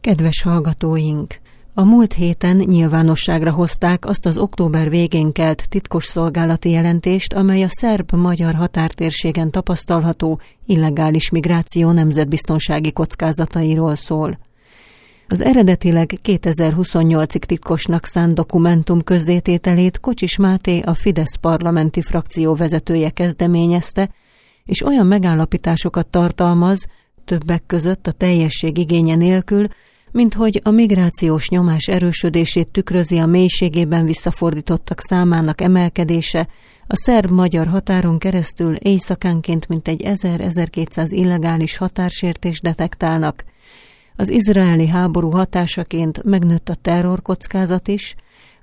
Kedves hallgatóink! A múlt héten nyilvánosságra hozták azt az október végén kelt titkosszolgálati jelentést, amely a szerb-magyar határtérségen tapasztalható illegális migráció nemzetbiztonsági kockázatairól szól. Az eredetileg 2028-ig titkosnak szánt dokumentum közzétételét Kocsis Máté, a Fidesz parlamenti frakció vezetője kezdeményezte, és olyan megállapításokat tartalmaz, többek között a teljesség igénye nélkül, mint hogy a migrációs nyomás erősödését tükrözi a mélységében visszafordítottak számának emelkedése, a szerb-magyar határon keresztül éjszakánként mintegy 1000-1200 illegális határsértést detektálnak. Az izraeli háború hatásaként megnőtt a terrorkockázat is,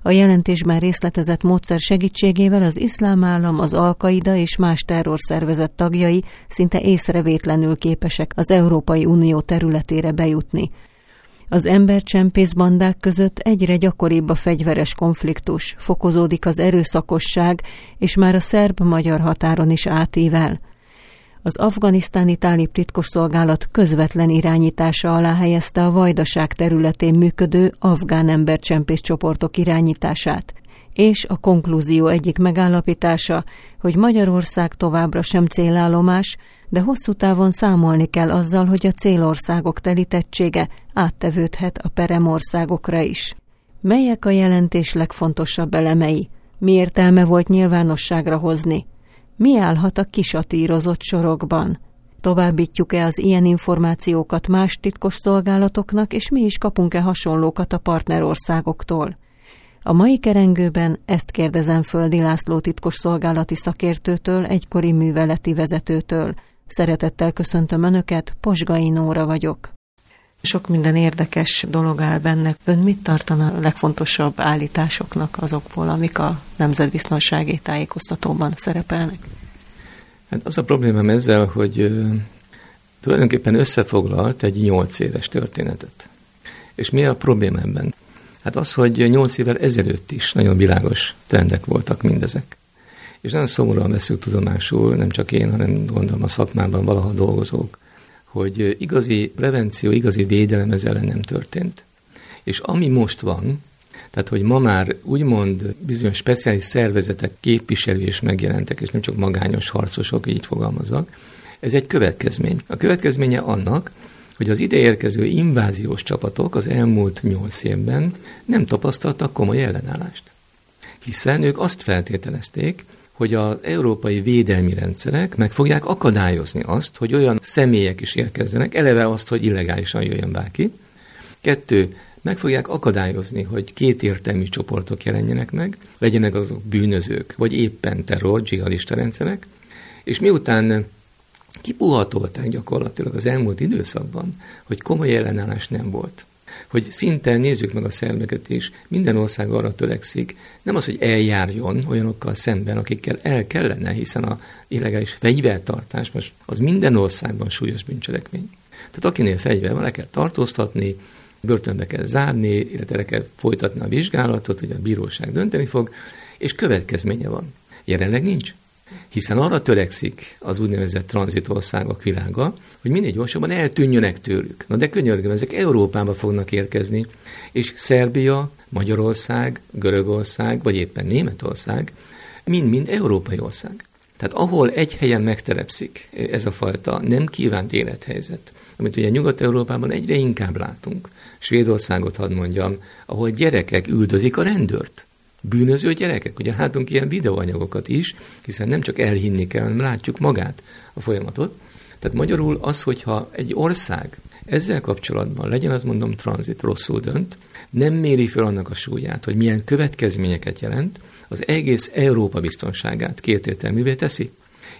a jelentésben részletezett módszer segítségével az iszlám állam, az Al-Qaida és más terrorszervezet tagjai szinte észrevétlenül képesek az Európai Unió területére bejutni. Az embercsempész bandák között egyre gyakoribb a fegyveres konfliktus, fokozódik az erőszakosság, és már a szerb-magyar határon is átível. Az afganisztáni tálib titkosszolgálat közvetlen irányítása alá helyezte a Vajdaság területén működő afgán embercsempész csoportok irányítását, és a konklúzió egyik megállapítása, hogy Magyarország továbbra sem célállomás, de hosszú távon számolni kell azzal, hogy a célországok telítettsége áttevődhet a peremországokra is. Melyek a jelentés legfontosabb elemei? Mi értelme volt nyilvánosságra hozni? Mi állhat a kisatírozott sorokban? Továbbítjuk-e az ilyen információkat más titkos szolgálatoknak, és mi is kapunk-e hasonlókat a partnerországoktól? A mai kerengőben ezt kérdezem Földi László titkos szolgálati szakértőtől, egykori műveleti vezetőtől. Szeretettel köszöntöm Önöket, Pozsgai Nóra vagyok. Sok minden érdekes dolog áll benne. Ön mit tartana a legfontosabb állításoknak azokból, amik a nemzetbiztonsági tájékoztatóban szerepelnek? Hát az a problémám ezzel, hogy tulajdonképpen összefoglalt egy 8 éves történetet. És mi a probléma ebben? Hát az, hogy 8 évvel ezelőtt is nagyon világos trendek voltak mindezek. És nagyon szomorúan veszük tudomásul, nem csak én, hanem gondolom a szakmában valaha dolgozók, hogy igazi prevenció, igazi védelem ez ellen nem történt. És ami most van, tehát hogy ma már úgymond bizonyos speciális szervezetek képviselői is megjelentek, és nem csak magányos harcosok, így fogalmazzak, ez egy következmény. A következménye annak, hogy az ideérkező inváziós csapatok az elmúlt 8 évben nem tapasztaltak komoly ellenállást. Hiszen ők azt feltételezték, hogy az európai védelmi rendszerek meg fogják akadályozni azt, hogy olyan személyek is érkezzenek, eleve azt, hogy illegálisan jöjjön bárki. 2. Meg fogják akadályozni, hogy kétértelmű csoportok jelenjenek meg, legyenek azok bűnözők, vagy éppen terror, dzsihadista rendszerek, és miután kipuhatolták gyakorlatilag az elmúlt időszakban, hogy komoly ellenállás nem volt. Hogy szinte nézzük meg a szerveket is, minden ország arra törekszik, nem az, hogy eljárjon olyanokkal szemben, akikkel el kellene, hiszen a illegális fegyvertartás most az minden országban súlyos bűncselekmény. Tehát akinél fegyver van, le kell tartóztatni, börtönbe kell zárni, illetve le kell folytatni a vizsgálatot, hogy a bíróság dönteni fog, és következménye van. Jelenleg nincs. Hiszen arra törekszik az úgynevezett tranzitországok világa, hogy minél gyorsabban eltűnjönek tőlük. Na de könyörgöm, ezek Európába fognak érkezni, és Szerbia, Magyarország, Görögország, vagy éppen Németország, mind-mind európai ország. Tehát ahol egy helyen megtelepszik ez a fajta nem kívánt élethelyzet, amit ugye Nyugat-Európában egyre inkább látunk, Svédországot hadd mondjam, ahol gyerekek üldözik a rendőrt. Bűnöző gyerekek, ugye látunk ilyen videóanyagokat is, hiszen nem csak elhinni kell, hanem látjuk magát a folyamatot. Tehát magyarul az, hogyha egy ország ezzel kapcsolatban, legyen azt mondom tranzit, rosszul dönt, nem méri fel annak a súlyát, hogy milyen következményeket jelent, az egész Európa biztonságát kétértelművé teszi.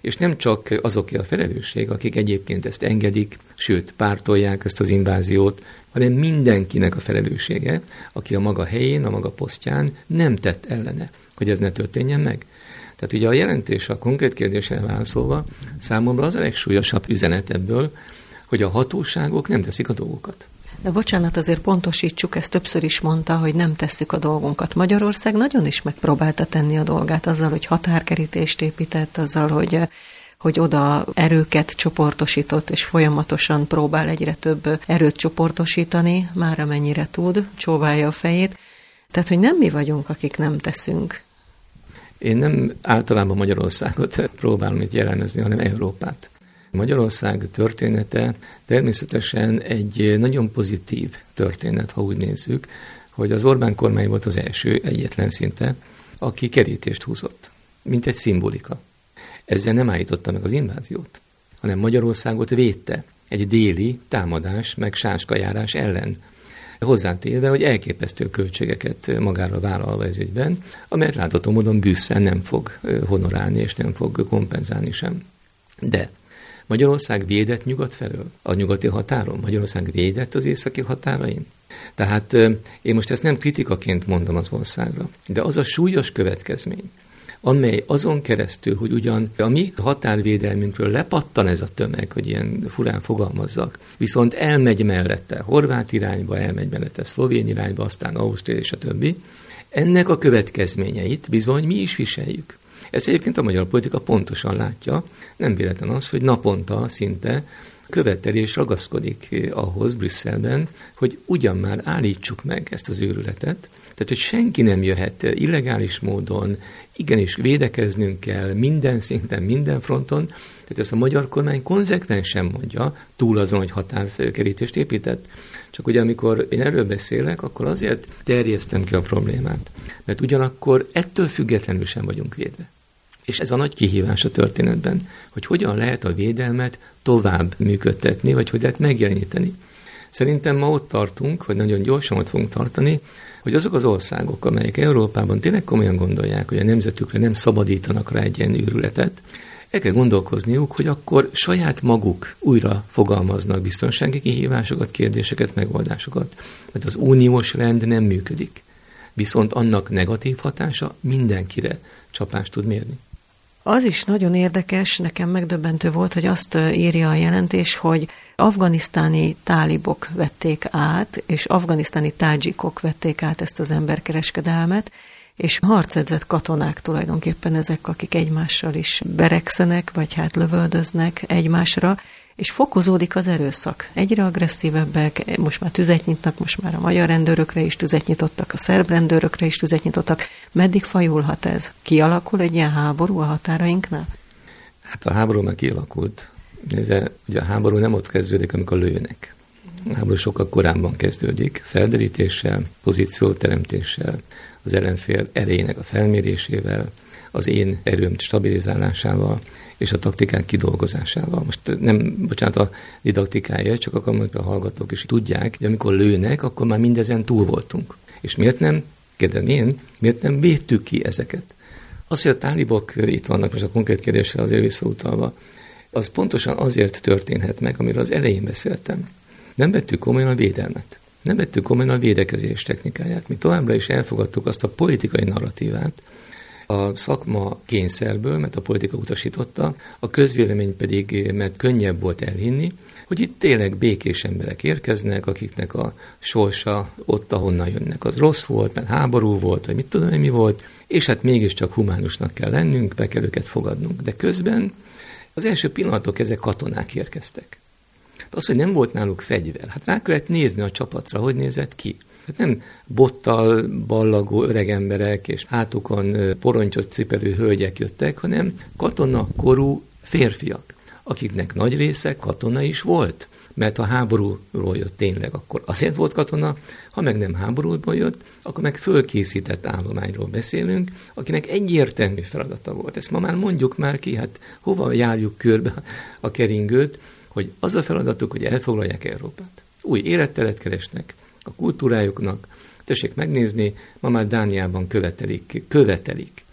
És nem csak azoké a felelősség, akik egyébként ezt engedik, sőt, pártolják ezt az inváziót, hanem mindenkinek a felelőssége, aki a maga helyén, a maga posztján nem tett ellene, hogy ez ne történjen meg. Tehát ugye a jelentés a konkrét kérdésre válaszolva számomra az a legsúlyosabb üzenet ebből, hogy a hatóságok nem teszik a dolgokat. De bocsánat, azért pontosítsuk, ezt többször is mondta, hogy nem tesszük a dolgunkat. Magyarország nagyon is megpróbálta tenni a dolgát azzal, hogy határkerítést épített, azzal, hogy hogy oda erőket csoportosított, és folyamatosan próbál egyre több erőt csoportosítani, már amennyire tud, csóválja a fejét. Tehát, hogy nem mi vagyunk, akik nem teszünk. Én nem általában Magyarországot próbálom itt jelenezni, hanem Európát. Magyarország története természetesen egy nagyon pozitív történet, ha úgy nézzük, hogy az Orbán kormány volt az első, egyetlen szinte, aki kerítést húzott, mint egy szimbolika. Ezzel nem állította meg az inváziót, hanem Magyarországot védte egy déli támadás, meg sáskajárás ellen. Hozzátéve, hogy elképesztő költségeket magára vállalva ez ügyben, amelyet látható módon Brüsszel nem fog honorálni, és nem fog kompenzálni sem. De Magyarország védett nyugat felől, a nyugati határon. Magyarország védett az északi határain. Tehát én most ezt nem kritikaként mondom az országra, de az a súlyos következmény, amely azon keresztül, hogy ugyan a mi határvédelmünkről lepattan ez a tömeg, hogy ilyen furán fogalmazzak, viszont elmegy mellette horvát irányba, elmegy mellette szlovén irányba, aztán Ausztria és a többi, ennek a következményeit bizony mi is viseljük. Ezt egyébként a magyar politika pontosan látja, nem véletlen az, hogy naponta szinte követeli és ragaszkodik ahhoz Brüsszelben, hogy ugyan már állítsuk meg ezt az őrületet, tehát, hogy senki nem jöhet illegális módon, igenis védekeznünk kell minden szinten, minden fronton, tehát ezt a magyar kormány konzekvensen mondja, túl azon, hogy határkerítést épített. Csak ugye amikor én erről beszélek, akkor azért terjesztem ki a problémát, mert ugyanakkor ettől függetlenül sem vagyunk védve. És ez a nagy kihívás a történetben, hogy hogyan lehet a védelmet tovább működtetni, vagy hogy lehet megjeleníteni. Szerintem ma ott tartunk, hogy nagyon gyorsan ott fogunk tartani, hogy azok az országok, amelyek Európában tényleg komolyan gondolják, hogy a nemzetükre nem szabadítanak rá egy ilyen őrületet, el kell gondolkozniuk, hogy akkor saját maguk újra fogalmaznak biztonsági kihívásokat, kérdéseket, megoldásokat. Mert az uniós rend nem működik. Viszont annak negatív hatása mindenkire csapást tud mérni. Az is nagyon érdekes, nekem megdöbbentő volt, hogy azt írja a jelentés, hogy afganisztáni tálibok vették át, és afganisztáni tádzsikok vették át ezt az emberkereskedelmet, és harcedzett katonák tulajdonképpen ezek, akik egymással is beregszenek, vagy hát lövöldöznek egymásra, és fokozódik az erőszak. Egyre agresszívebbek, most már tüzet nyitnak, most már a magyar rendőrökre is tüzet nyitottak, a szerb rendőrökre is tüzet nyitottak. Meddig fajulhat ez? Kialakul egy ilyen háború a határainknál? Hát a háború már kialakult. Ugye a háború nem ott kezdődik, amikor lőnek. A háború sokkal korábban kezdődik. Felderítéssel, pozícióteremtéssel, az ellenfél erejének a felmérésével, az én erőm stabilizálásával és a taktikák kidolgozásával. Most nem, bocsánat, a didaktikája, csak akkor a hallgatók is tudják, hogy amikor lőnek, akkor már mindezen túl voltunk. És miért nem védtük ki ezeket? Az, hogy a tálibok itt vannak, most a konkrét kérdésre azért visszautalva, az pontosan azért történhet meg, amiről az elején beszéltem. Nem vettük komolyan a védelmet. Nem vettük komolyan a védekezés technikáját. Mi továbbra is elfogadtuk azt a politikai narratívát, a szakma kényszerből, mert a politika utasította, a közvélemény pedig, mert könnyebb volt elhinni, hogy itt tényleg békés emberek érkeznek, akiknek a sorsa ott, ahonnan jönnek. Az rossz volt, mert háború volt, vagy mit tudom én mi volt, és hát mégiscsak humánusnak kell lennünk, be kell őket fogadnunk. De közben az első pillanatok ezek katonák érkeztek. De az, hogy nem volt náluk fegyver, hát rá kellett nézni a csapatra, hogy nézett ki. Nem bottal ballagó öregemberek és hátukon porontyot cipelő hölgyek jöttek, hanem katonakorú férfiak, akiknek nagy része katona is volt. Mert ha háborúról jött tényleg, akkor azért volt katona, ha meg nem háborúból jött, akkor meg fölkészített állományról beszélünk, akinek egyértelmű feladata volt. Ezt ma már mondjuk már ki, hát hova járjuk körbe a keringőt, hogy az a feladatuk, hogy elfoglalják Európát. Új élettelet keresnek a kultúrájuknak. Tessék megnézni, ma már Dániában követelik,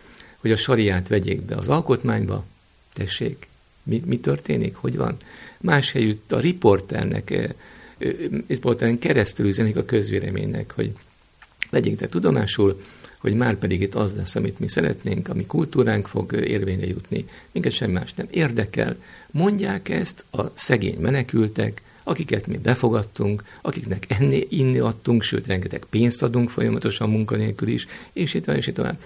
hogy a sariát vegyék be az alkotmányba. Tessék, mi történik? Hogy van? Más helyütt a riporteren keresztül üzenik a közvéleménynek, hogy vegyék te tudomásul, hogy már pedig itt az lesz, amit mi szeretnénk, ami kultúránk fog érvényre jutni. Minket sem más nem érdekel. Mondják ezt a szegény menekültek, akiket mi befogadtunk, akiknek enni, inni adtunk, sőt, rengeteg pénzt adunk folyamatosan munkanélkül is, és így tovább, és így tovább.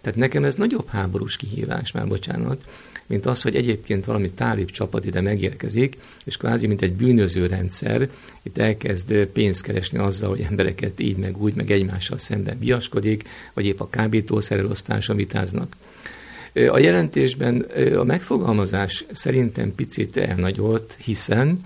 Tehát nekem ez nagyobb háborús kihívás, már bocsánat, mint az, hogy egyébként valami tálib csapat ide megérkezik, és kvázi, mint egy bűnöző rendszer, itt elkezd pénzt keresni azzal, hogy embereket így, meg úgy, meg egymással szemben biaskodik, vagy épp a kábítószer elosztása vitáznak. A jelentésben a megfogalmazás szerintem picit elnagyolt, hiszen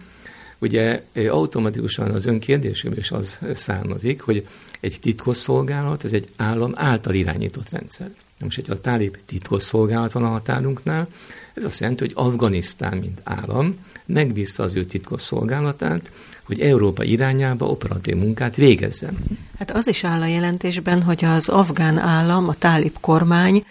ugye automatikusan az ön kérdéséből is az származik, hogy egy titkosszolgálat, ez egy állam által irányított rendszer. Most, hogyha a tálib titkosszolgálat van a határunknál, ez azt jelenti, hogy Afganisztán, mint állam, megbízta az ő titkosszolgálatát, hogy Európa irányába operatív munkát végezzen. Hát az is áll a jelentésben, hogy az afgán állam, a tálib kormány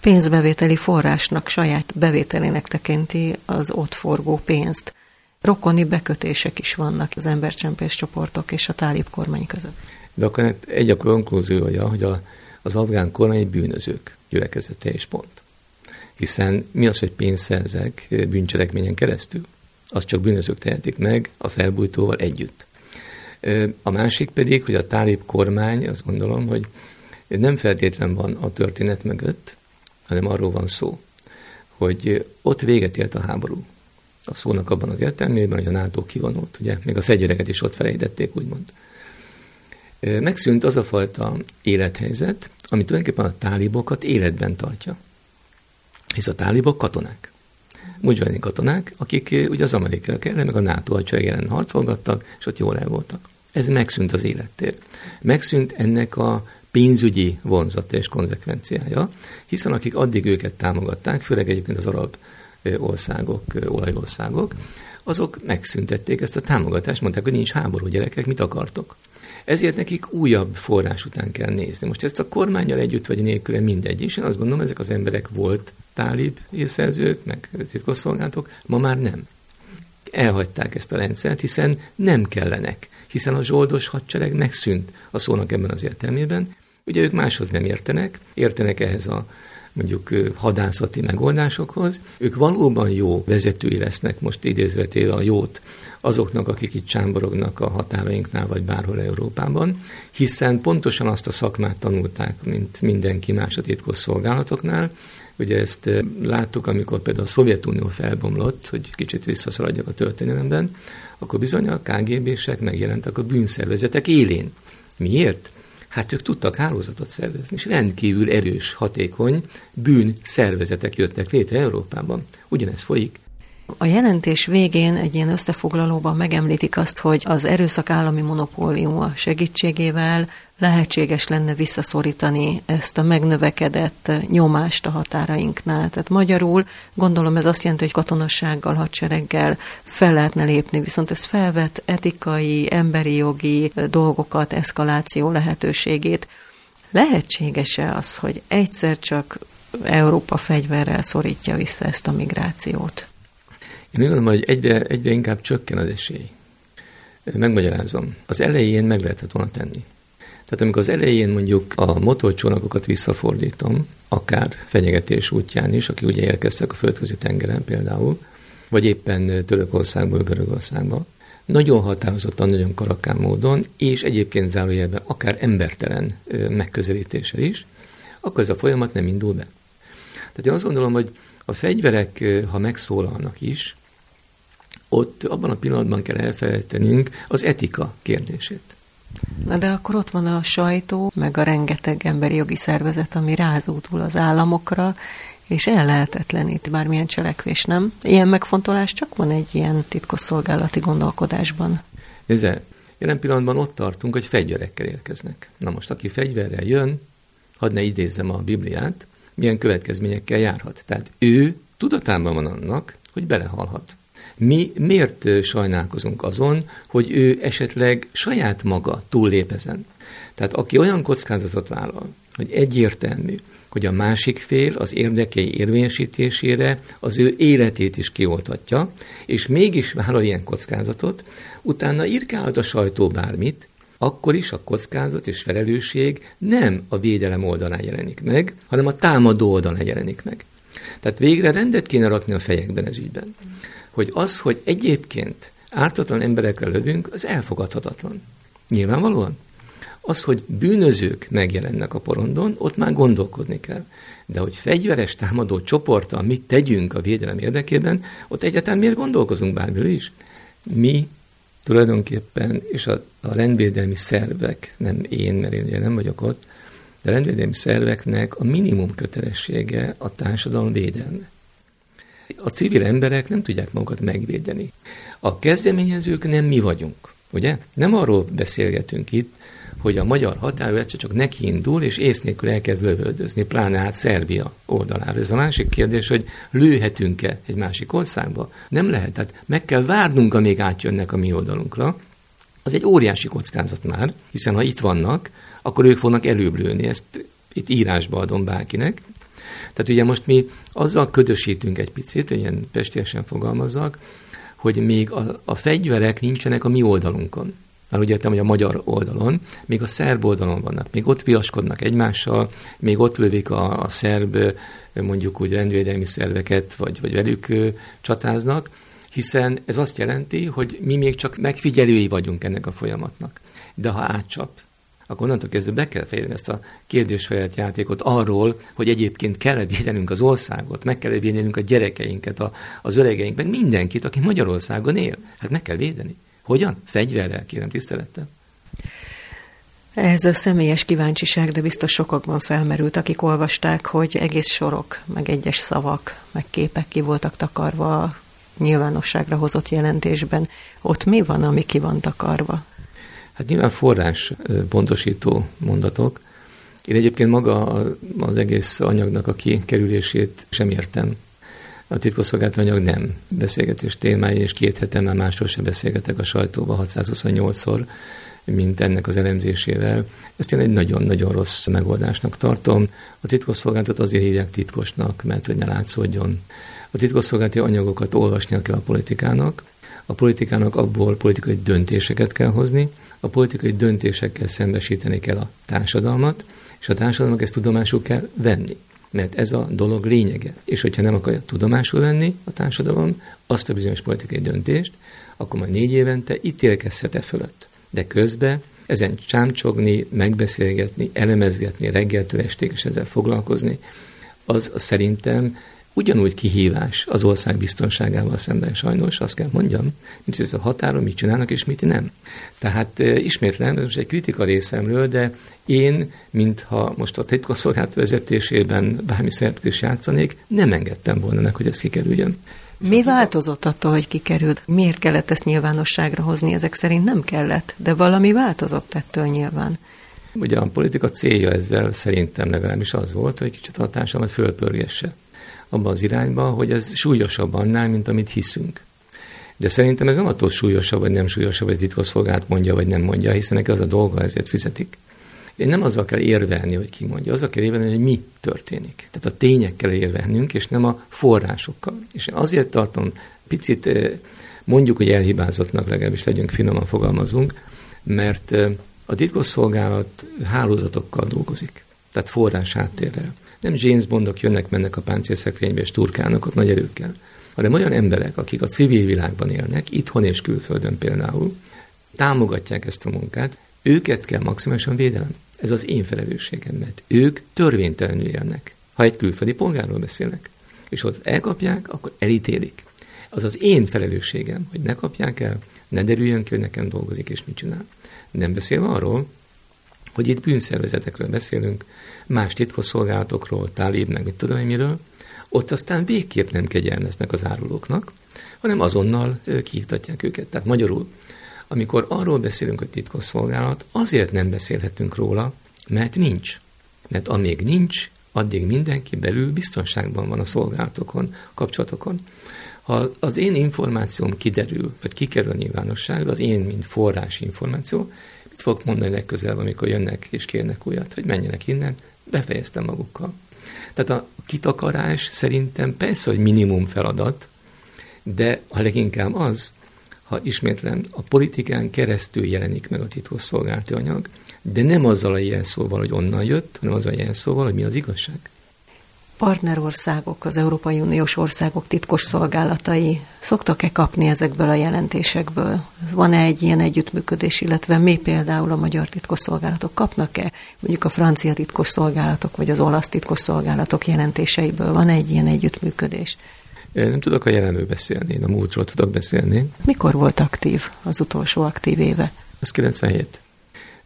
pénzbevételi forrásnak, saját bevételének tekinti az ott forgó pénzt. Rokoni bekötések is vannak az embercsempész csoportok és a tálib kormány között. De akkor egy a konklúziója, hogy az afgán kormány bűnözők gyülekezete és pont. Hiszen mi az, hogy pénzt szerzek bűncselekményen keresztül? Azt csak bűnözők tehetik meg a felbújtóval együtt. A másik pedig, hogy a tálib kormány, azt gondolom, hogy nem feltétlen van a történet mögött, hanem arról van szó, hogy ott véget ért a háború. A szónak abban az értelmében, hogy a NATO kivonult, ugye, még a fegyvereket is ott felejtették, úgymond. Megszűnt az a fajta élethelyzet, ami tulajdonképpen a tálibokat életben tartja. Hisz a tálibok katonák. Mujahedin katonák, akik ugye az amerikaiak ellen, meg a NATO hadsereg ellen harcolgattak, és ott jól el voltak. Ez megszűnt az élettér. Megszűnt ennek a pénzügyi vonzata és konzekvenciája, hiszen akik addig őket támogatták, főleg egyébként az arab országok, olajországok, azok megszüntették ezt a támogatást, mondták, hogy nincs háború, gyerekek, mit akartok. Ezért nekik újabb forrás után kell nézni. Most ezt a kormánnyal együtt vagy nélküle mindegy is. Én azt gondolom, ezek az emberek volt tálib hírszerzők, meg titkosszolgálatok, ma már nem. Elhagyták ezt a rendszert, hiszen nem kellenek. Hiszen a zsoldos hadsereg megszűnt a szónak ebben az értelmében. Ugye ők máshoz nem értenek ehhez a mondjuk hadászati megoldásokhoz. Ők valóban jó vezetői lesznek, most idézve téve a jót, azoknak, akik itt csámborognak a határainknál, vagy bárhol Európában, hiszen pontosan azt a szakmát tanulták, mint mindenki más a titkosszolgálatoknál. Ugye ezt láttuk, amikor például a Szovjetunió felbomlott, hogy kicsit visszaszaladjak a történelemben, akkor bizony a KGB-sek megjelentek a bűnszervezetek élén. Miért? Hát ők tudtak hálózatot szervezni, és rendkívül erős, hatékony bűnszervezetek jöttek létre Európában. Ugyanez folyik. A jelentés végén egy ilyen összefoglalóban megemlítik azt, hogy az erőszak állami monopóliuma segítségével lehetséges lenne visszaszorítani ezt a megnövekedett nyomást a határainknál. Tehát magyarul gondolom ez azt jelenti, hogy katonassággal, hadsereggel fel lehetne lépni, viszont ez felvet etikai, emberi jogi dolgokat, eszkaláció lehetőségét. Lehetséges-e az, hogy egyszer csak Európa fegyverrel szorítja vissza ezt a migrációt? Én úgy gondolom, hogy egyre inkább csökken az esély. Megmagyarázom. Az elején meg lehetett volna tenni. Tehát amikor az elején mondjuk a motorcsónakokat visszafordítom, akár fenyegetés útján is, akik ugye érkeztek a földközi tengeren például, vagy éppen Törökországból, Görögországba, nagyon határozottan, nagyon karakán módon, és egyébként zárójelben akár embertelen megközelítéssel is, akkor ez a folyamat nem indul be. Tehát én azt gondolom, hogy a fegyverek, ha megszólalnak is, ott abban a pillanatban kell elfelejtenünk az etika kérdését. Na de akkor ott van a sajtó, meg a rengeteg emberi jogi szervezet, ami rázódul az államokra, és ellehetetlenít bármilyen cselekvés, nem? Ilyen megfontolás csak van egy ilyen titkosszolgálati gondolkodásban. Nézze, jelen pillanatban ott tartunk, hogy fegyverekkel érkeznek. Na most, aki fegyverrel jön, hadd ne idézzem a Bibliát, milyen következményekkel járhat. Tehát ő tudatában van annak, hogy belehalhat. Mi miért sajnálkozunk azon, hogy ő esetleg saját maga túllép ezen? Tehát aki olyan kockázatot vállal, hogy egyértelmű, hogy a másik fél az érdekei érvényesítésére az ő életét is kioltatja, és mégis vállal ilyen kockázatot, utána irkálhat a sajtó bármit, akkor is a kockázat és felelősség nem a védelem oldalán jelenik meg, hanem a támadó oldalán jelenik meg. Tehát végre rendet kéne rakni a fejekben ez ügyben. Hogy az, hogy egyébként ártatlan emberekre lövünk, az elfogadhatatlan. Nyilvánvalóan. Az, hogy bűnözők megjelennek a porondon, ott már gondolkodni kell. De hogy fegyveres támadó csoporttal mit tegyünk a védelem érdekében, ott egyáltalán miért gondolkozunk bármiről is? Mi tulajdonképpen, és a rendvédelmi szervek, nem én, mert én ugye nem vagyok ott, de a rendvédelmi szerveknek a minimum kötelessége a társadalom védelme. A civil emberek nem tudják magukat megvédeni. A kezdeményezők nem mi vagyunk, ugye? Nem arról beszélgetünk itt, hogy a magyar határőr egyszer csak nekiindul, és ész nélkül elkezd lövöldözni, pláne hát Szerbia oldalára. Ez a másik kérdés, hogy lőhetünk-e egy másik országba? Nem lehet, tehát meg kell várnunk, amíg átjönnek a mi oldalunkra. Az egy óriási kockázat már, hiszen ha itt vannak, akkor ők fognak előbb lőni, ezt itt írásba adom bárkinek. Tehát ugye most mi azzal ködösítünk egy picit, hogy ilyen pestiesen fogalmazzak, hogy még a fegyverek nincsenek a mi oldalunkon. Már úgy értem, hogy a magyar oldalon, még a szerb oldalon vannak, még ott viaskodnak egymással, még ott lövik a szerb, mondjuk úgy rendvédelmi szerveket, vagy velük csatáznak, hiszen ez azt jelenti, hogy mi még csak megfigyelői vagyunk ennek a folyamatnak. De ha átcsap, akkor onnantól kezdve be kell fejezni ezt a kérdésfejlett játékot arról, hogy egyébként kell védenünk az országot, meg kell védenünk a gyerekeinket, az öregeink, meg mindenkit, aki Magyarországon él. Hát meg kell védeni. Hogyan? Fegyverrel, kérem tisztelettel. Ez a személyes kíváncsiság, de biztos sokakban felmerült, akik olvasták, hogy egész sorok, meg egyes szavak, meg képek ki voltak takarva a nyilvánosságra hozott jelentésben. Ott mi van, ami ki van takarva? Hát nyilván forrás pontosító mondatok. Én egyébként maga az egész anyagnak a kikerülését sem értem. A titkosszolgálati anyag nem beszélgetés témája, és 2 hete már másról sem beszélgetek a sajtóba 628-szor, mint ennek az elemzésével. Ezt én egy nagyon-nagyon rossz megoldásnak tartom. A titkosszolgálatot azért hívják titkosnak, mert hogy ne látszódjon. A titkosszolgálati anyagokat olvasnia kell a politikának. A politikának abból politikai döntéseket kell hozni, a politikai döntésekkel szembesíteni kell a társadalmat, és a társadalomnak ezt tudomásul kell venni. Mert ez a dolog lényege. És hogyha nem akarja tudomásul venni a társadalom azt a bizonyos politikai döntést, akkor majd 4 évente ítélkezhet-e fölött. De közben ezen csámcsogni, megbeszélgetni, elemezgetni, reggeltől estig és ezzel foglalkozni, az szerintem ugyanúgy kihívás az ország biztonságával szemben sajnos, azt kell mondjam, mint hogy ez a határon mit csinálnak és mit nem. Tehát ismétlem, ez most egy kritika részemről, de én, mintha most a titkosszolgálat vezetésében bármi szerepet is játszanék, nem engedtem volna meg, hogy ez kikerüljön. Mi változott attól, hogy kikerült? Miért kellett ezt nyilvánosságra hozni? Ezek szerint nem kellett, de valami változott ettől nyilván. Ugye a politika célja ezzel szerintem legalábbis az volt, hogy kicsit a társadalmat fölpörgesse abban az irányba, hogy ez súlyosabb annál, mint amit hiszünk. De szerintem ez nem attól súlyosabb, vagy nem súlyosabb, vagy titkosszolgált mondja, vagy nem mondja, hiszen neki az a dolga, ezért fizetik. Én nem azzal kell érvelni, hogy ki mondja, azzal kell érvelni, hogy mi történik. Tehát a tényekkel érvelnünk, és nem a forrásokkal. És én azért tartom picit, mondjuk, hogy elhibázottnak, legalábbis legyünk finoman fogalmazunk, mert a titkosszolgálat hálózatokkal dolgozik, tehát forrás háttérrel. Nem James Bondok jönnek-mennek a páncélszekrénybe és turkálnak ott nagy erőkkel, hanem olyan emberek, akik a civil világban élnek, itthon és külföldön például, támogatják ezt a munkát, őket kell maximálisan védelem. Ez az én felelősségem, mert ők törvénytelenül élnek, ha egy külföldi polgárról beszélnek, és ott elkapják, akkor elítélik. Az az én felelősségem, hogy ne kapják el, ne derüljön ki, hogy nekem dolgozik és mit csinál. Nem beszélve arról, hogy itt bűnszervezetekről beszélünk, más titkosszolgálatokról, Tálibnek, mit tudom én miről, ott aztán végképp nem kegyelmeznek az árulóknak, hanem azonnal kiiktatják őket. Tehát magyarul, amikor arról beszélünk, hogy titkosszolgálat, azért nem beszélhetünk róla, mert nincs. Mert amíg nincs, addig mindenki belül biztonságban van a szolgálatokon, kapcsolatokon. Ha az én információm kiderül, vagy kikerül a nyilvánosságra, az én, mint forrási információ, mit fogok mondani legközelebb, amikor jönnek és kérnek újat, hogy menjenek innen, befejeztem magukkal. Tehát a kitakarás szerintem persze, hogy minimum feladat, de a leginkább az, ha ismétlem, a politikán keresztül jelenik meg a titkosszolgálati anyag, de nem azzal a jelszóval, hogy onnan jött, hanem azzal a jelszóval, hogy mi az igazság. partnerországok, az Európai Uniós országok titkos szolgálatai szoktak-e kapni ezekből a jelentésekből? Van-e egy ilyen együttműködés, illetve mi például a magyar titkosszolgálatok kapnak-e? Mondjuk a francia titkosszolgálatok vagy az olasz titkosszolgálatok jelentéseiből van egy ilyen együttműködés? Én nem tudok a jelenről beszélni, én a múltról tudok beszélni. Mikor volt aktív az utolsó aktív éve? Ez 97.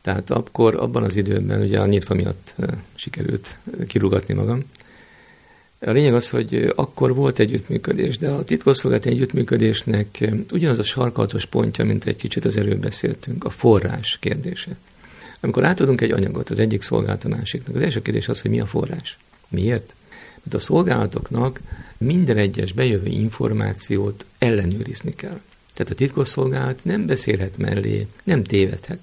Tehát akkor, abban az időben ugye a nyitva miatt sikerült kirúgatni magam. A lényeg az, hogy akkor volt együttműködés, de a titkosszolgálati együttműködésnek ugyanaz a sarkalatos pontja, mint egy kicsit az előbb beszéltünk, a forrás kérdése. Amikor átadunk egy anyagot az egyik szolgálat a másiknak, az első kérdés az, hogy mi a forrás. Miért? Mert a szolgálatoknak minden egyes bejövő információt ellenőrizni kell. Tehát a titkosszolgálat nem beszélhet mellé, nem tévedhet.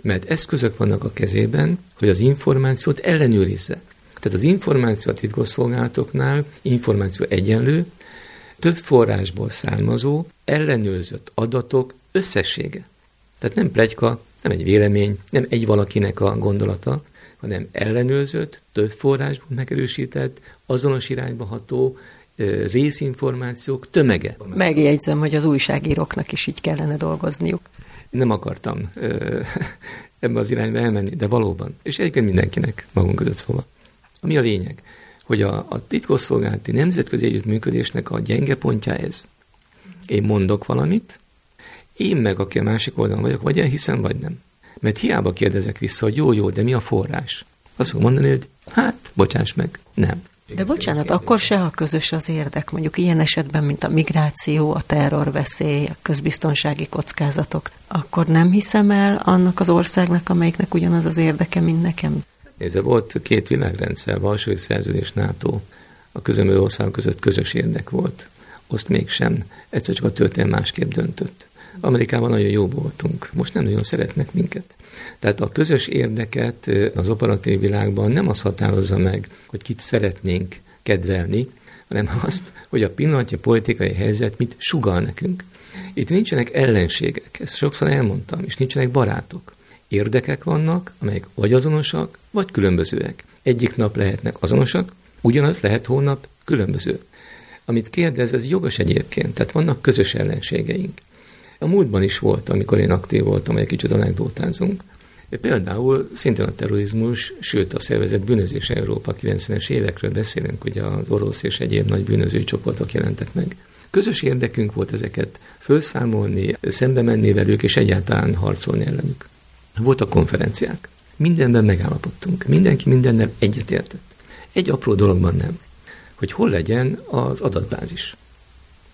Mert eszközök vannak a kezében, hogy az információt ellenőrizze. Tehát az információ a titkosszolgálatoknál információ egyenlő, több forrásból származó, ellenőrzött adatok összessége. Tehát nem pletyka, nem egy vélemény, nem egy valakinek a gondolata, hanem ellenőrzött, több forrásból megerősített, azonos irányba ható részinformációk tömege. Megjegyzem, hogy az újságíróknak is így kellene dolgozniuk. Nem akartam ebbe az irányba elmenni, de valóban. És egyébként mindenkinek magunk között szóval. Ami a lényeg? Hogy a titkosszolgálati nemzetközi együttműködésnek a gyenge pontja ez. Én mondok valamit, én meg, aki a másik oldalon vagyok, vagy elhiszem, vagy nem. Mert hiába kérdezek vissza, hogy jó, de mi a forrás? Azt fogom mondani, hogy bocsáss meg, nem. De bocsánat, akkor se, ha közös az érdek, mondjuk ilyen esetben, mint a migráció, a terrorveszély, a közbiztonsági kockázatok, akkor nem hiszem el annak az országnak, amelyiknek ugyanaz az érdeke, mint nekem. Nézd, volt két világrendszer, Varsói Szerződés, NATO, a különböző országok között közös érdek volt. Azt mégsem, egyszer csak a történet másképp döntött. Amerikában nagyon jó voltunk, most nem nagyon szeretnek minket. Tehát a közös érdeket az operatív világban nem az határozza meg, hogy kit szeretnénk kedvelni, hanem azt, hogy a pillanatnyi politikai helyzet mit sugall nekünk. Itt nincsenek ellenségek, ezt sokszor elmondtam, és nincsenek barátok. Érdekek vannak, amelyek vagy azonosak, vagy különbözőek. Egyik nap lehetnek azonosak, ugyanaz lehet holnap különböző. Amit kérdez, ez jogos egyébként, tehát vannak közös ellenségeink. A múltban is volt, amikor én aktív voltam, vagy egy kicsit anekdótázunk. Például szintén a terrorizmus, sőt a szervezett bűnözés Európa 90-es évekről beszélünk, ugye az orosz és egyéb nagy bűnözői csoportok jelentek meg. Közös érdekünk volt ezeket felszámolni, szembe menni velük, és egyáltalán harcolni ellenük. Voltak konferenciák. Mindenben megállapodtunk. Mindenki mindennel egyetértett. Egy apró dologban nem. Hogy hol legyen az adatbázis.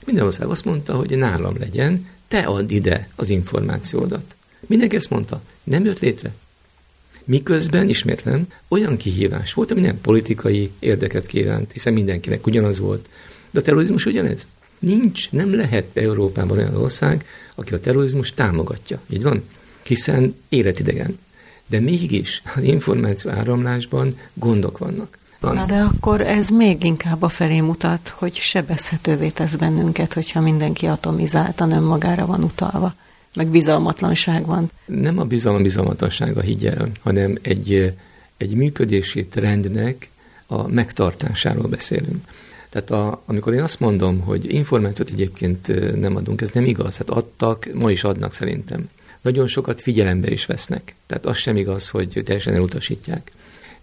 Minden ország azt mondta, hogy nálam legyen, te add ide az információdat. Mindenki ezt mondta, nem jött létre. Miközben, ismétlen, olyan kihívás volt, ami nem politikai érdeket kívánt, hiszen mindenkinek ugyanaz volt. De a terrorizmus ugyanez. Nincs, nem lehet Európában olyan ország, aki a terrorizmus támogatja. Így van? Hiszen életidegen. De mégis az információ áramlásban gondok vannak. Na de akkor ez még inkább afelé mutat, hogy sebezhetővé tesz bennünket, hogyha mindenki atomizáltan önmagára van utalva. Meg bizalmatlanság van. Nem a bizalmatlansága, higgy el, hanem egy működési trendnek a megtartásáról beszélünk. Tehát amikor én azt mondom, hogy információt egyébként nem adunk, ez nem igaz. Hát adtak, ma is adnak szerintem. Nagyon sokat figyelembe is vesznek. Tehát az sem igaz, hogy teljesen elutasítják.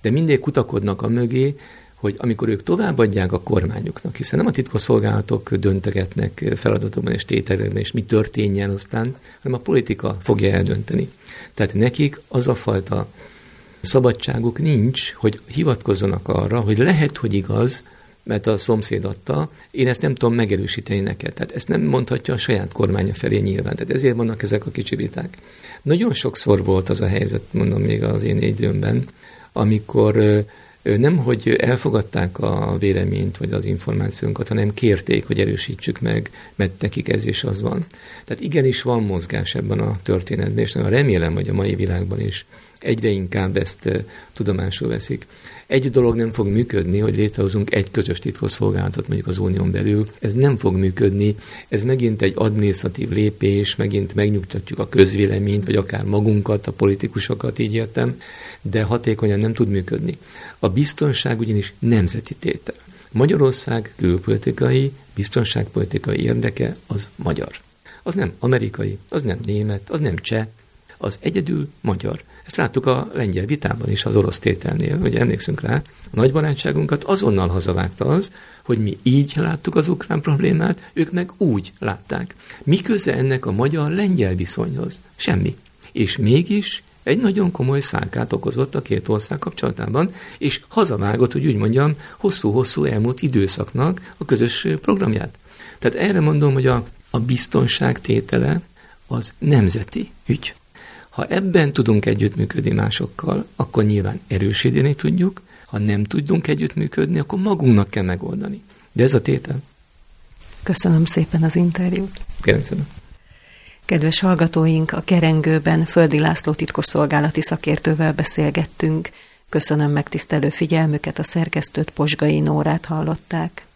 De mindig kutakodnak a mögé, hogy amikor ők továbbadják a kormányuknak, hiszen nem a titkosszolgálatok döntögetnek feladatokban és tételekben, és mi történjen aztán, hanem a politika fogja eldönteni. Tehát nekik az a fajta szabadságuk nincs, hogy hivatkozzanak arra, hogy lehet, hogy igaz, mert a szomszéd adta, én ezt nem tudom megerősíteni neked. Tehát ezt nem mondhatja a saját kormánya felé nyilván. Tehát ezért vannak ezek a kicsi viták. Nagyon sokszor volt az a helyzet, mondom még az én időmben, amikor nem, hogy elfogadták a véleményt, vagy az információnkat, hanem kérték, hogy erősítsük meg, mert nekik ez is az van. Tehát igenis van mozgás ebben a történetben, és remélem, hogy a mai világban is egyre inkább ezt tudomásul veszik. Egy dolog nem fog működni, hogy létrehozunk egy közös titkosszolgálatot mondjuk az unión belül. Ez nem fog működni, ez megint egy adminisztratív lépés, megint megnyugtatjuk a közvéleményt, vagy akár magunkat, a politikusokat, így értem, de hatékonyan nem tud működni. A biztonság ugyanis nemzeti tétel. Magyarország külpolitikai, biztonságpolitikai érdeke az magyar. Az nem amerikai, az nem német, az nem cseh, az egyedül magyar. Ezt láttuk a lengyel vitában is az orosz tételnél, hogy emlékszünk rá, a nagy barátságunkat azonnal hazavágta az, hogy mi így láttuk az ukrán problémát, ők meg úgy látták. Mi köze ennek a magyar-lengyel viszonyhoz? Semmi. És mégis egy nagyon komoly szálkát okozott a két ország kapcsolatában, és hazavágott, hogy úgy mondjam, hosszú-hosszú elmúlt időszaknak a közös programját. Tehát erre mondom, hogy a biztonság tétele az nemzeti ügy. Ha ebben tudunk együttműködni másokkal, akkor nyilván erősíteni tudjuk, ha nem tudunk együttműködni, akkor magunknak kell megoldani. De ez a tétel. Köszönöm szépen az interjút. Kérem szépen. Kedves hallgatóink, a Kerengőben Földi László titkosszolgálati szakértővel beszélgettünk. Köszönöm megtisztelő figyelmüket, a szerkesztőt, Pozsgai Nórát hallották.